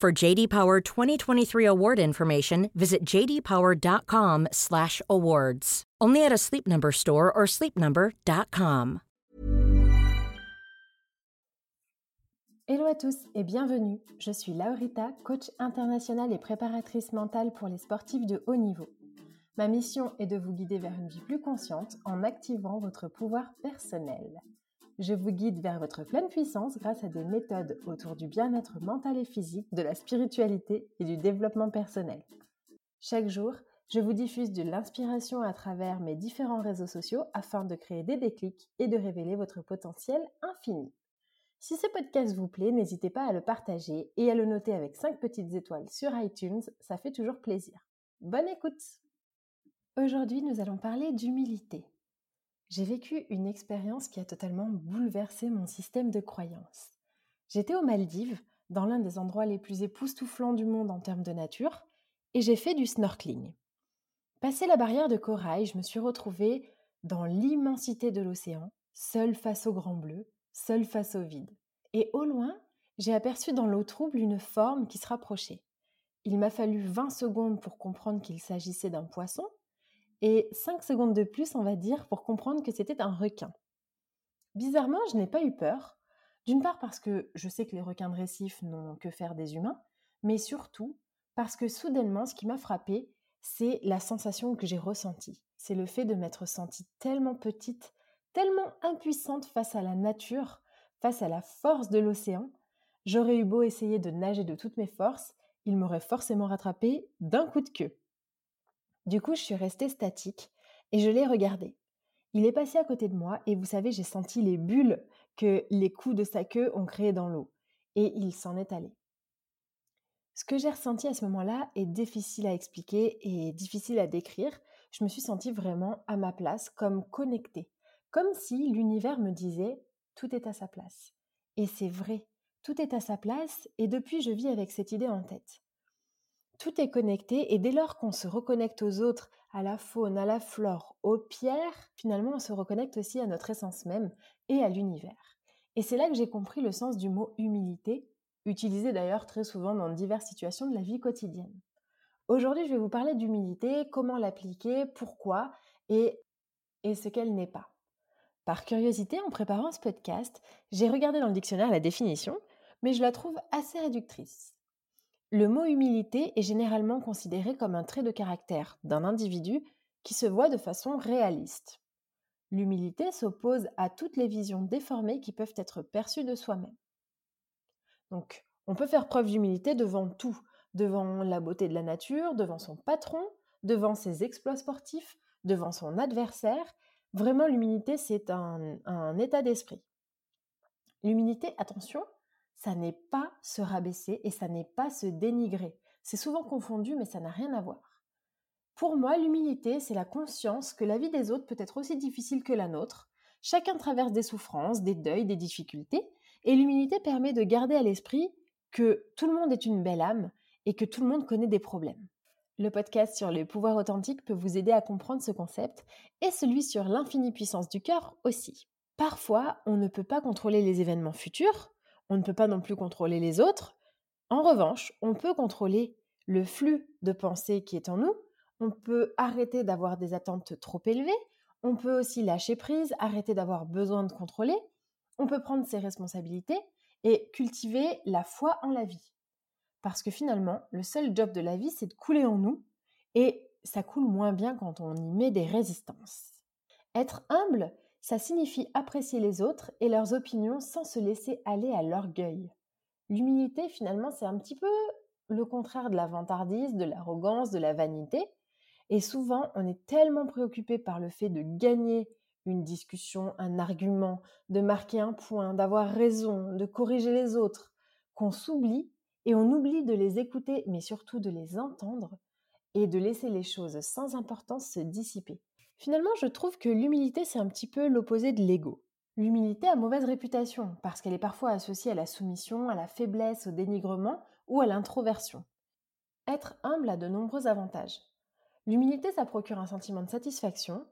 For J.D. Power 2023 award information, visit jdpower.com/awards. Only at a Sleep Number store or sleepnumber.com. Hello à tous et bienvenue, je suis Laurita, coach internationale et préparatrice mentale pour les sportifs de haut niveau. Ma mission est de vous guider vers une vie plus consciente en activant votre pouvoir personnel. Je vous guide vers votre pleine puissance grâce à des méthodes autour du bien-être mental et physique, de la spiritualité et du développement personnel. Chaque jour, je vous diffuse de l'inspiration à travers mes différents réseaux sociaux afin de créer des déclics et de révéler votre potentiel infini. Si ce podcast vous plaît, n'hésitez pas à le partager et à le noter avec 5 petites étoiles sur iTunes, ça fait toujours plaisir. Bonne écoute! Aujourd'hui, nous allons parler d'humilité. J'ai vécu une expérience qui a totalement bouleversé mon système de croyances. J'étais aux Maldives, dans l'un des endroits les plus époustouflants du monde en termes de nature, et j'ai fait du snorkeling. Passé la barrière de corail, je me suis retrouvée dans l'immensité de l'océan, seule face au grand bleu, seule face au vide. Et au loin, j'ai aperçu dans l'eau trouble une forme qui se rapprochait. Il m'a fallu 20 secondes pour comprendre qu'il s'agissait d'un poisson et 5 secondes de plus, on va dire, pour comprendre que c'était un requin. Bizarrement, je n'ai pas eu peur. D'une part parce que je sais que les requins de récif n'ont que faire des humains, mais surtout parce que soudainement, ce qui m'a frappée, c'est la sensation que j'ai ressentie. C'est le fait de m'être sentie tellement petite, tellement impuissante face à la nature, face à la force de l'océan. J'aurais eu beau essayer de nager de toutes mes forces, il m'aurait forcément rattrapée d'un coup de queue. Du coup, je suis restée statique et je l'ai regardé. Il est passé à côté de moi et vous savez, j'ai senti les bulles que les coups de sa queue ont créées dans l'eau. Et il s'en est allé. Ce que j'ai ressenti à ce moment-là est difficile à expliquer et difficile à décrire. Je me suis sentie vraiment à ma place, comme connectée. Comme si l'univers me disait « tout est à sa place ». Et c'est vrai, tout est à sa place et depuis je vis avec cette idée en tête. Tout est connecté et dès lors qu'on se reconnecte aux autres, à la faune, à la flore, aux pierres, finalement on se reconnecte aussi à notre essence même et à l'univers. Et c'est là que j'ai compris le sens du mot « humilité », utilisé d'ailleurs très souvent dans diverses situations de la vie quotidienne. Aujourd'hui, je vais vous parler d'humilité, comment l'appliquer, pourquoi et ce qu'elle n'est pas. Par curiosité, en préparant ce podcast, j'ai regardé dans le dictionnaire la définition, mais je la trouve assez réductrice. Le mot « humilité » est généralement considéré comme un trait de caractère d'un individu qui se voit de façon réaliste. L'humilité s'oppose à toutes les visions déformées qui peuvent être perçues de soi-même. Donc, on peut faire preuve d'humilité devant tout, devant la beauté de la nature, devant son patron, devant ses exploits sportifs, devant son adversaire. Vraiment, l'humilité, c'est un état d'esprit. L'humilité, attention, ça n'est pas se rabaisser et ça n'est pas se dénigrer. C'est souvent confondu, mais ça n'a rien à voir. Pour moi, l'humilité, c'est la conscience que la vie des autres peut être aussi difficile que la nôtre. Chacun traverse des souffrances, des deuils, des difficultés. Et l'humilité permet de garder à l'esprit que tout le monde est une belle âme et que tout le monde connaît des problèmes. Le podcast sur le pouvoir authentique peut vous aider à comprendre ce concept et celui sur l'infinie puissance du cœur aussi. Parfois, on ne peut pas contrôler les événements futurs, on ne peut pas non plus contrôler les autres. En revanche, on peut contrôler le flux de pensée qui est en nous, on peut arrêter d'avoir des attentes trop élevées, on peut aussi lâcher prise, arrêter d'avoir besoin de contrôler, on peut prendre ses responsabilités et cultiver la foi en la vie. Parce que finalement, le seul job de la vie, c'est de couler en nous et ça coule moins bien quand on y met des résistances. Être humble, ça signifie apprécier les autres et leurs opinions sans se laisser aller à l'orgueil. L'humilité, finalement, c'est un petit peu le contraire de la vantardise, de l'arrogance, de la vanité. Et souvent, on est tellement préoccupé par le fait de gagner une discussion, un argument, de marquer un point, d'avoir raison, de corriger les autres, qu'on s'oublie et on oublie de les écouter, mais surtout de les entendre et de laisser les choses sans importance se dissiper. Finalement, je trouve que l'humilité, c'est un petit peu l'opposé de l'ego. L'humilité a mauvaise réputation, parce qu'elle est parfois associée à la soumission, à la faiblesse, au dénigrement ou à l'introversion. Être humble a de nombreux avantages. L'humilité, ça procure un sentiment de satisfaction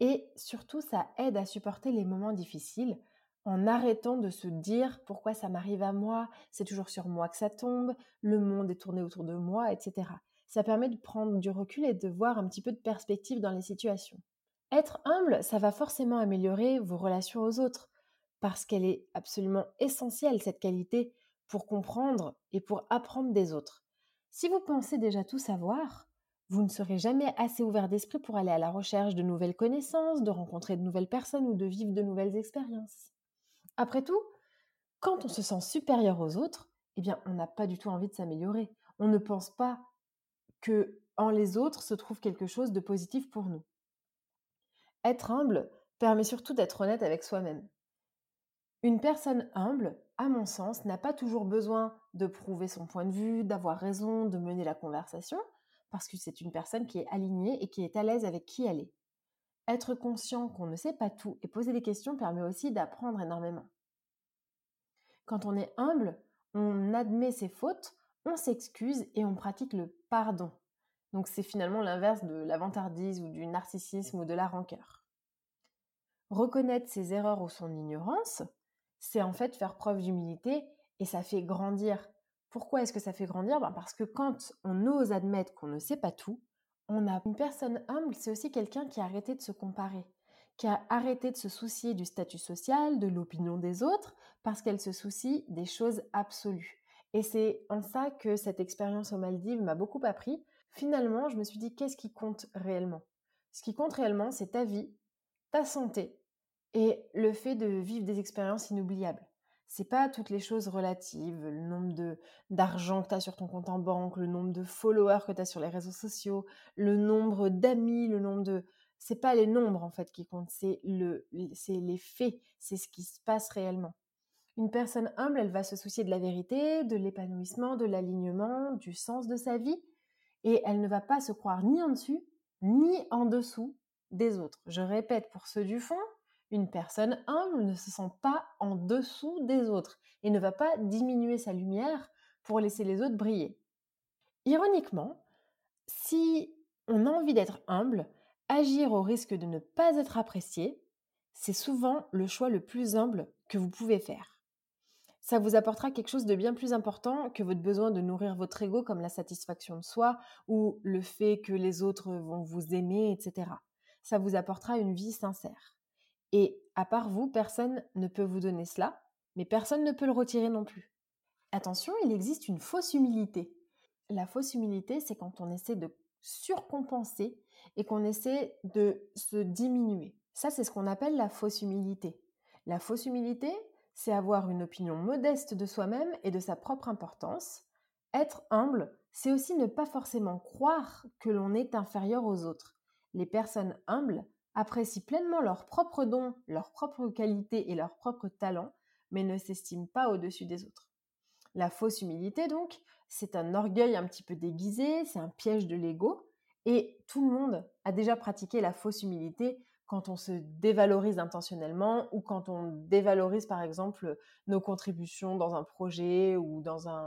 et surtout, ça aide à supporter les moments difficiles en arrêtant de se dire « pourquoi ça m'arrive à moi ? C'est toujours sur moi que ça tombe, le monde est tourné autour de moi, etc. » Ça permet de prendre du recul et de voir un petit peu de perspective dans les situations. Être humble, ça va forcément améliorer vos relations aux autres, parce qu'elle est absolument essentielle, cette qualité, pour comprendre et pour apprendre des autres. Si vous pensez déjà tout savoir, vous ne serez jamais assez ouvert d'esprit pour aller à la recherche de nouvelles connaissances, de rencontrer de nouvelles personnes ou de vivre de nouvelles expériences. Après tout, quand on se sent supérieur aux autres, eh bien, on n'a pas du tout envie de s'améliorer. On ne pense pas que en les autres se trouve quelque chose de positif pour nous. Être humble permet surtout d'être honnête avec soi-même. Une personne humble, à mon sens, n'a pas toujours besoin de prouver son point de vue, d'avoir raison, de mener la conversation, parce que c'est une personne qui est alignée et qui est à l'aise avec qui elle est. Être conscient qu'on ne sait pas tout et poser des questions permet aussi d'apprendre énormément. Quand on est humble, on admet ses fautes, on s'excuse et on pratique le pardon. Donc c'est finalement l'inverse de la vantardise ou du narcissisme ou de la rancœur. Reconnaître ses erreurs ou son ignorance, c'est en fait faire preuve d'humilité et ça fait grandir. Pourquoi est-ce que ça fait grandir ? Parce que quand on ose admettre qu'on ne sait pas tout, on a une personne humble, c'est aussi quelqu'un qui a arrêté de se comparer, qui a arrêté de se soucier du statut social, de l'opinion des autres, parce qu'elle se soucie des choses absolues. Et c'est en ça que cette expérience aux Maldives m'a beaucoup appris. Finalement, je me suis dit, qu'est-ce qui compte réellement ? Ce qui compte réellement, c'est ta vie, ta santé et le fait de vivre des expériences inoubliables. C'est pas toutes les choses relatives, le nombre d'argent que tu as sur ton compte en banque, le nombre de followers que tu as sur les réseaux sociaux, le nombre d'amis, C'est pas les nombres, en fait, qui comptent, c'est les faits, c'est ce qui se passe réellement. Une personne humble, elle va se soucier de la vérité, de l'épanouissement, de l'alignement, du sens de sa vie. Et elle ne va pas se croire ni en dessus, ni en dessous des autres. Je répète, pour ceux du fond, une personne humble ne se sent pas en dessous des autres et ne va pas diminuer sa lumière pour laisser les autres briller. Ironiquement, si on a envie d'être humble, agir au risque de ne pas être apprécié, c'est souvent le choix le plus humble que vous pouvez faire. Ça vous apportera quelque chose de bien plus important que votre besoin de nourrir votre ego comme la satisfaction de soi ou le fait que les autres vont vous aimer, etc. Ça vous apportera une vie sincère. Et à part vous, personne ne peut vous donner cela, mais personne ne peut le retirer non plus. Attention, il existe une fausse humilité. La fausse humilité, c'est quand on essaie de surcompenser et qu'on essaie de se diminuer. Ça, c'est ce qu'on appelle la fausse humilité. La fausse humilité, c'est avoir une opinion modeste de soi-même et de sa propre importance. Être humble, c'est aussi ne pas forcément croire que l'on est inférieur aux autres. Les personnes humbles apprécient pleinement leurs propres dons, leurs propres qualités et leurs propres talents, mais ne s'estiment pas au-dessus des autres. La fausse humilité, donc, c'est un orgueil un petit peu déguisé, c'est un piège de l'ego, et tout le monde a déjà pratiqué la fausse humilité quand on se dévalorise intentionnellement ou quand on dévalorise, par exemple, nos contributions dans un projet ou dans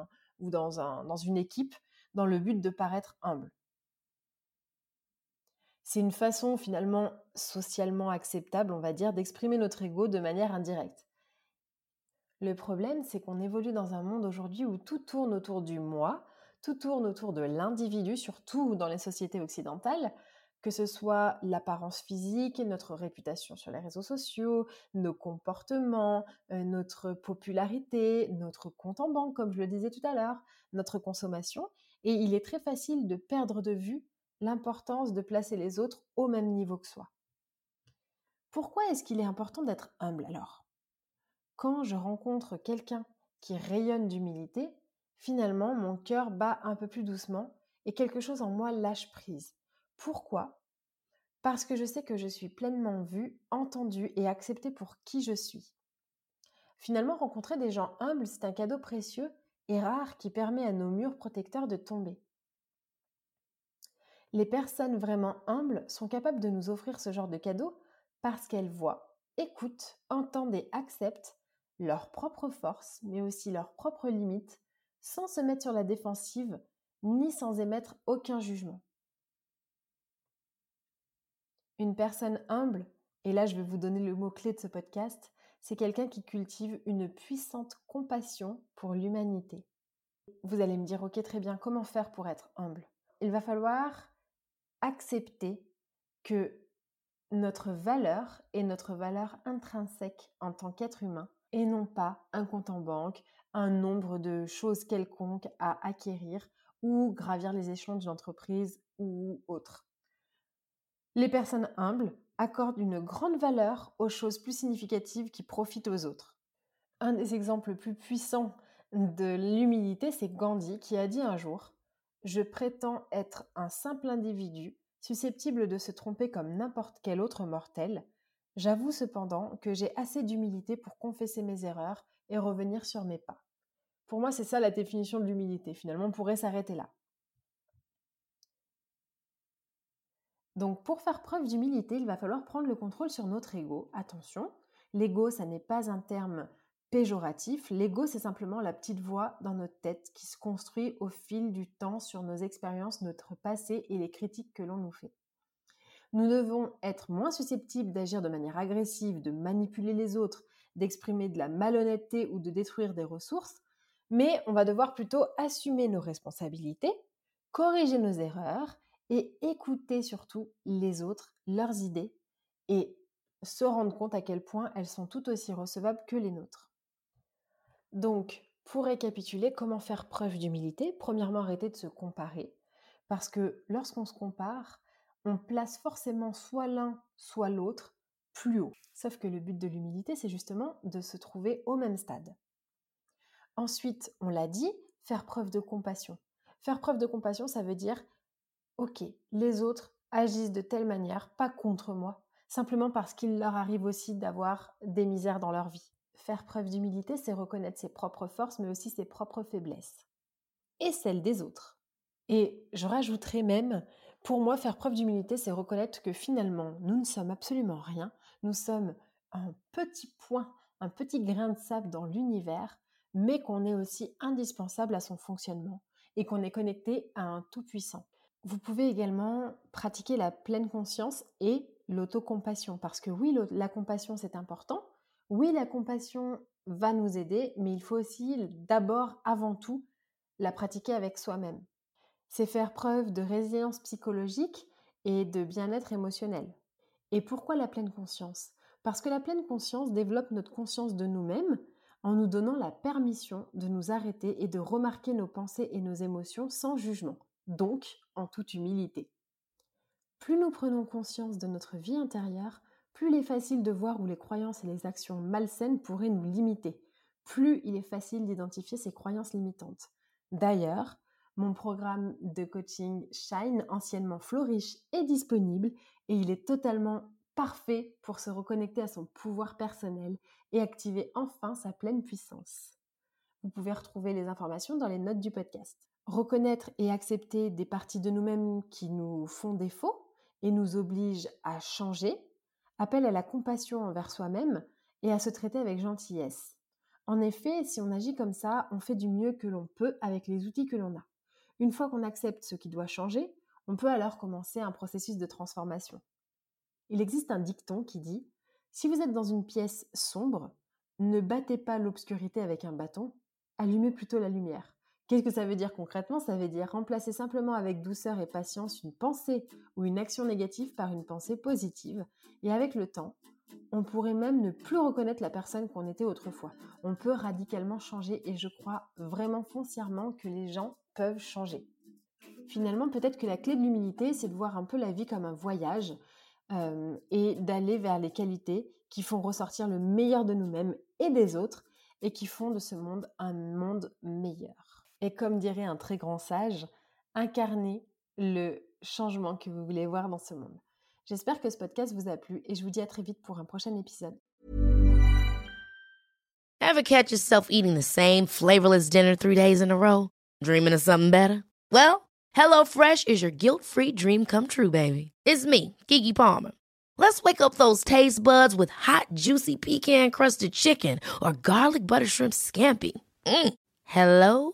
une équipe dans le but de paraître humble. C'est une façon finalement socialement acceptable, on va dire, d'exprimer notre ego de manière indirecte. Le problème, c'est qu'on évolue dans un monde aujourd'hui où tout tourne autour du moi, tout tourne autour de l'individu, surtout dans les sociétés occidentales, que ce soit l'apparence physique, notre réputation sur les réseaux sociaux, nos comportements, notre popularité, notre compte en banque, comme je le disais tout à l'heure, notre consommation. Et il est très facile de perdre de vue l'importance de placer les autres au même niveau que soi. Pourquoi est-ce qu'il est important d'être humble alors ? Quand je rencontre quelqu'un qui rayonne d'humilité, finalement, mon cœur bat un peu plus doucement et quelque chose en moi lâche prise. Pourquoi ? Parce que je sais que je suis pleinement vue, entendue et acceptée pour qui je suis. Finalement, rencontrer des gens humbles, c'est un cadeau précieux et rare qui permet à nos murs protecteurs de tomber. Les personnes vraiment humbles sont capables de nous offrir ce genre de cadeau parce qu'elles voient, écoutent, entendent et acceptent leurs propres forces, mais aussi leurs propres limites, sans se mettre sur la défensive, ni sans émettre aucun jugement. Une personne humble, et là je vais vous donner le mot-clé de ce podcast, c'est quelqu'un qui cultive une puissante compassion pour l'humanité. Vous allez me dire, ok, très bien, comment faire pour être humble ? Il va falloir accepter que notre valeur est notre valeur intrinsèque en tant qu'être humain, et non pas un compte en banque, un nombre de choses quelconques à acquérir ou gravir les échelons d'une entreprise ou autre. Les personnes humbles accordent une grande valeur aux choses plus significatives qui profitent aux autres. Un des exemples les plus puissants de l'humilité, c'est Gandhi qui a dit un jour « Je prétends être un simple individu, susceptible de se tromper comme n'importe quel autre mortel. J'avoue cependant que j'ai assez d'humilité pour confesser mes erreurs et revenir sur mes pas. » Pour moi, c'est ça la définition de l'humilité. Finalement, on pourrait s'arrêter là. Donc, pour faire preuve d'humilité, il va falloir prendre le contrôle sur notre ego. Attention, l'ego, ça n'est pas un terme péjoratif. L'ego, c'est simplement la petite voix dans notre tête qui se construit au fil du temps sur nos expériences, notre passé et les critiques que l'on nous fait. Nous devons être moins susceptibles d'agir de manière agressive, de manipuler les autres, d'exprimer de la malhonnêteté ou de détruire des ressources, mais on va devoir plutôt assumer nos responsabilités, corriger nos erreurs, et écouter surtout les autres, leurs idées, et se rendre compte à quel point elles sont tout aussi recevables que les nôtres. Donc, pour récapituler, comment faire preuve d'humilité ? Premièrement, arrêter de se comparer, parce que lorsqu'on se compare, on place forcément soit l'un, soit l'autre plus haut. Sauf que le but de l'humilité, c'est justement de se trouver au même stade. Ensuite, on l'a dit, faire preuve de compassion. Faire preuve de compassion, ça veut dire ok, les autres agissent de telle manière, pas contre moi, simplement parce qu'il leur arrive aussi d'avoir des misères dans leur vie. Faire preuve d'humilité, c'est reconnaître ses propres forces, mais aussi ses propres faiblesses. Et celles des autres. Et je rajouterai même, pour moi, faire preuve d'humilité, c'est reconnaître que finalement, nous ne sommes absolument rien, nous sommes un petit point, un petit grain de sable dans l'univers, mais qu'on est aussi indispensable à son fonctionnement, et qu'on est connecté à un tout-puissant. Vous pouvez également pratiquer la pleine conscience et l'autocompassion, parce que oui, la compassion c'est important, oui la compassion va nous aider, mais il faut aussi d'abord, avant tout, la pratiquer avec soi-même. C'est faire preuve de résilience psychologique et de bien-être émotionnel. Et pourquoi la pleine conscience ? Parce que la pleine conscience développe notre conscience de nous-mêmes en nous donnant la permission de nous arrêter et de remarquer nos pensées et nos émotions sans jugement. Donc, en toute humilité. Plus nous prenons conscience de notre vie intérieure, plus il est facile de voir où les croyances et les actions malsaines pourraient nous limiter. Plus il est facile d'identifier ces croyances limitantes. D'ailleurs, mon programme de coaching Shine, anciennement Flourish, est disponible et il est totalement parfait pour se reconnecter à son pouvoir personnel et activer enfin sa pleine puissance. Vous pouvez retrouver les informations dans les notes du podcast. Reconnaître et accepter des parties de nous-mêmes qui nous font défaut et nous obligent à changer, appelle à la compassion envers soi-même et à se traiter avec gentillesse. En effet, si on agit comme ça, on fait du mieux que l'on peut avec les outils que l'on a. Une fois qu'on accepte ce qui doit changer, on peut alors commencer un processus de transformation. Il existe un dicton qui dit « Si vous êtes dans une pièce sombre, ne battez pas l'obscurité avec un bâton, allumez plutôt la lumière. » Qu'est-ce que ça veut dire concrètement ? Ça veut dire remplacer simplement avec douceur et patience une pensée ou une action négative par une pensée positive. Et avec le temps, on pourrait même ne plus reconnaître la personne qu'on était autrefois. On peut radicalement changer et je crois vraiment foncièrement que les gens peuvent changer. Finalement, peut-être que la clé de l'humilité, c'est de voir un peu la vie comme un voyage et d'aller vers les qualités qui font ressortir le meilleur de nous-mêmes et des autres et qui font de ce monde un monde meilleur. Et comme dirait un très grand sage, incarnez le changement que vous voulez voir dans ce monde. J'espère que ce podcast vous a plu et je vous dis à très vite pour un prochain épisode. Ever catch yourself eating the same flavorless dinner 3 days in a row? Dreaming of something better? Well, HelloFresh is your guilt-free dream come true, baby. It's me, Kiki Palmer. Let's wake up those taste buds with hot, juicy pecan-crusted chicken or garlic butter shrimp scampi. Hello?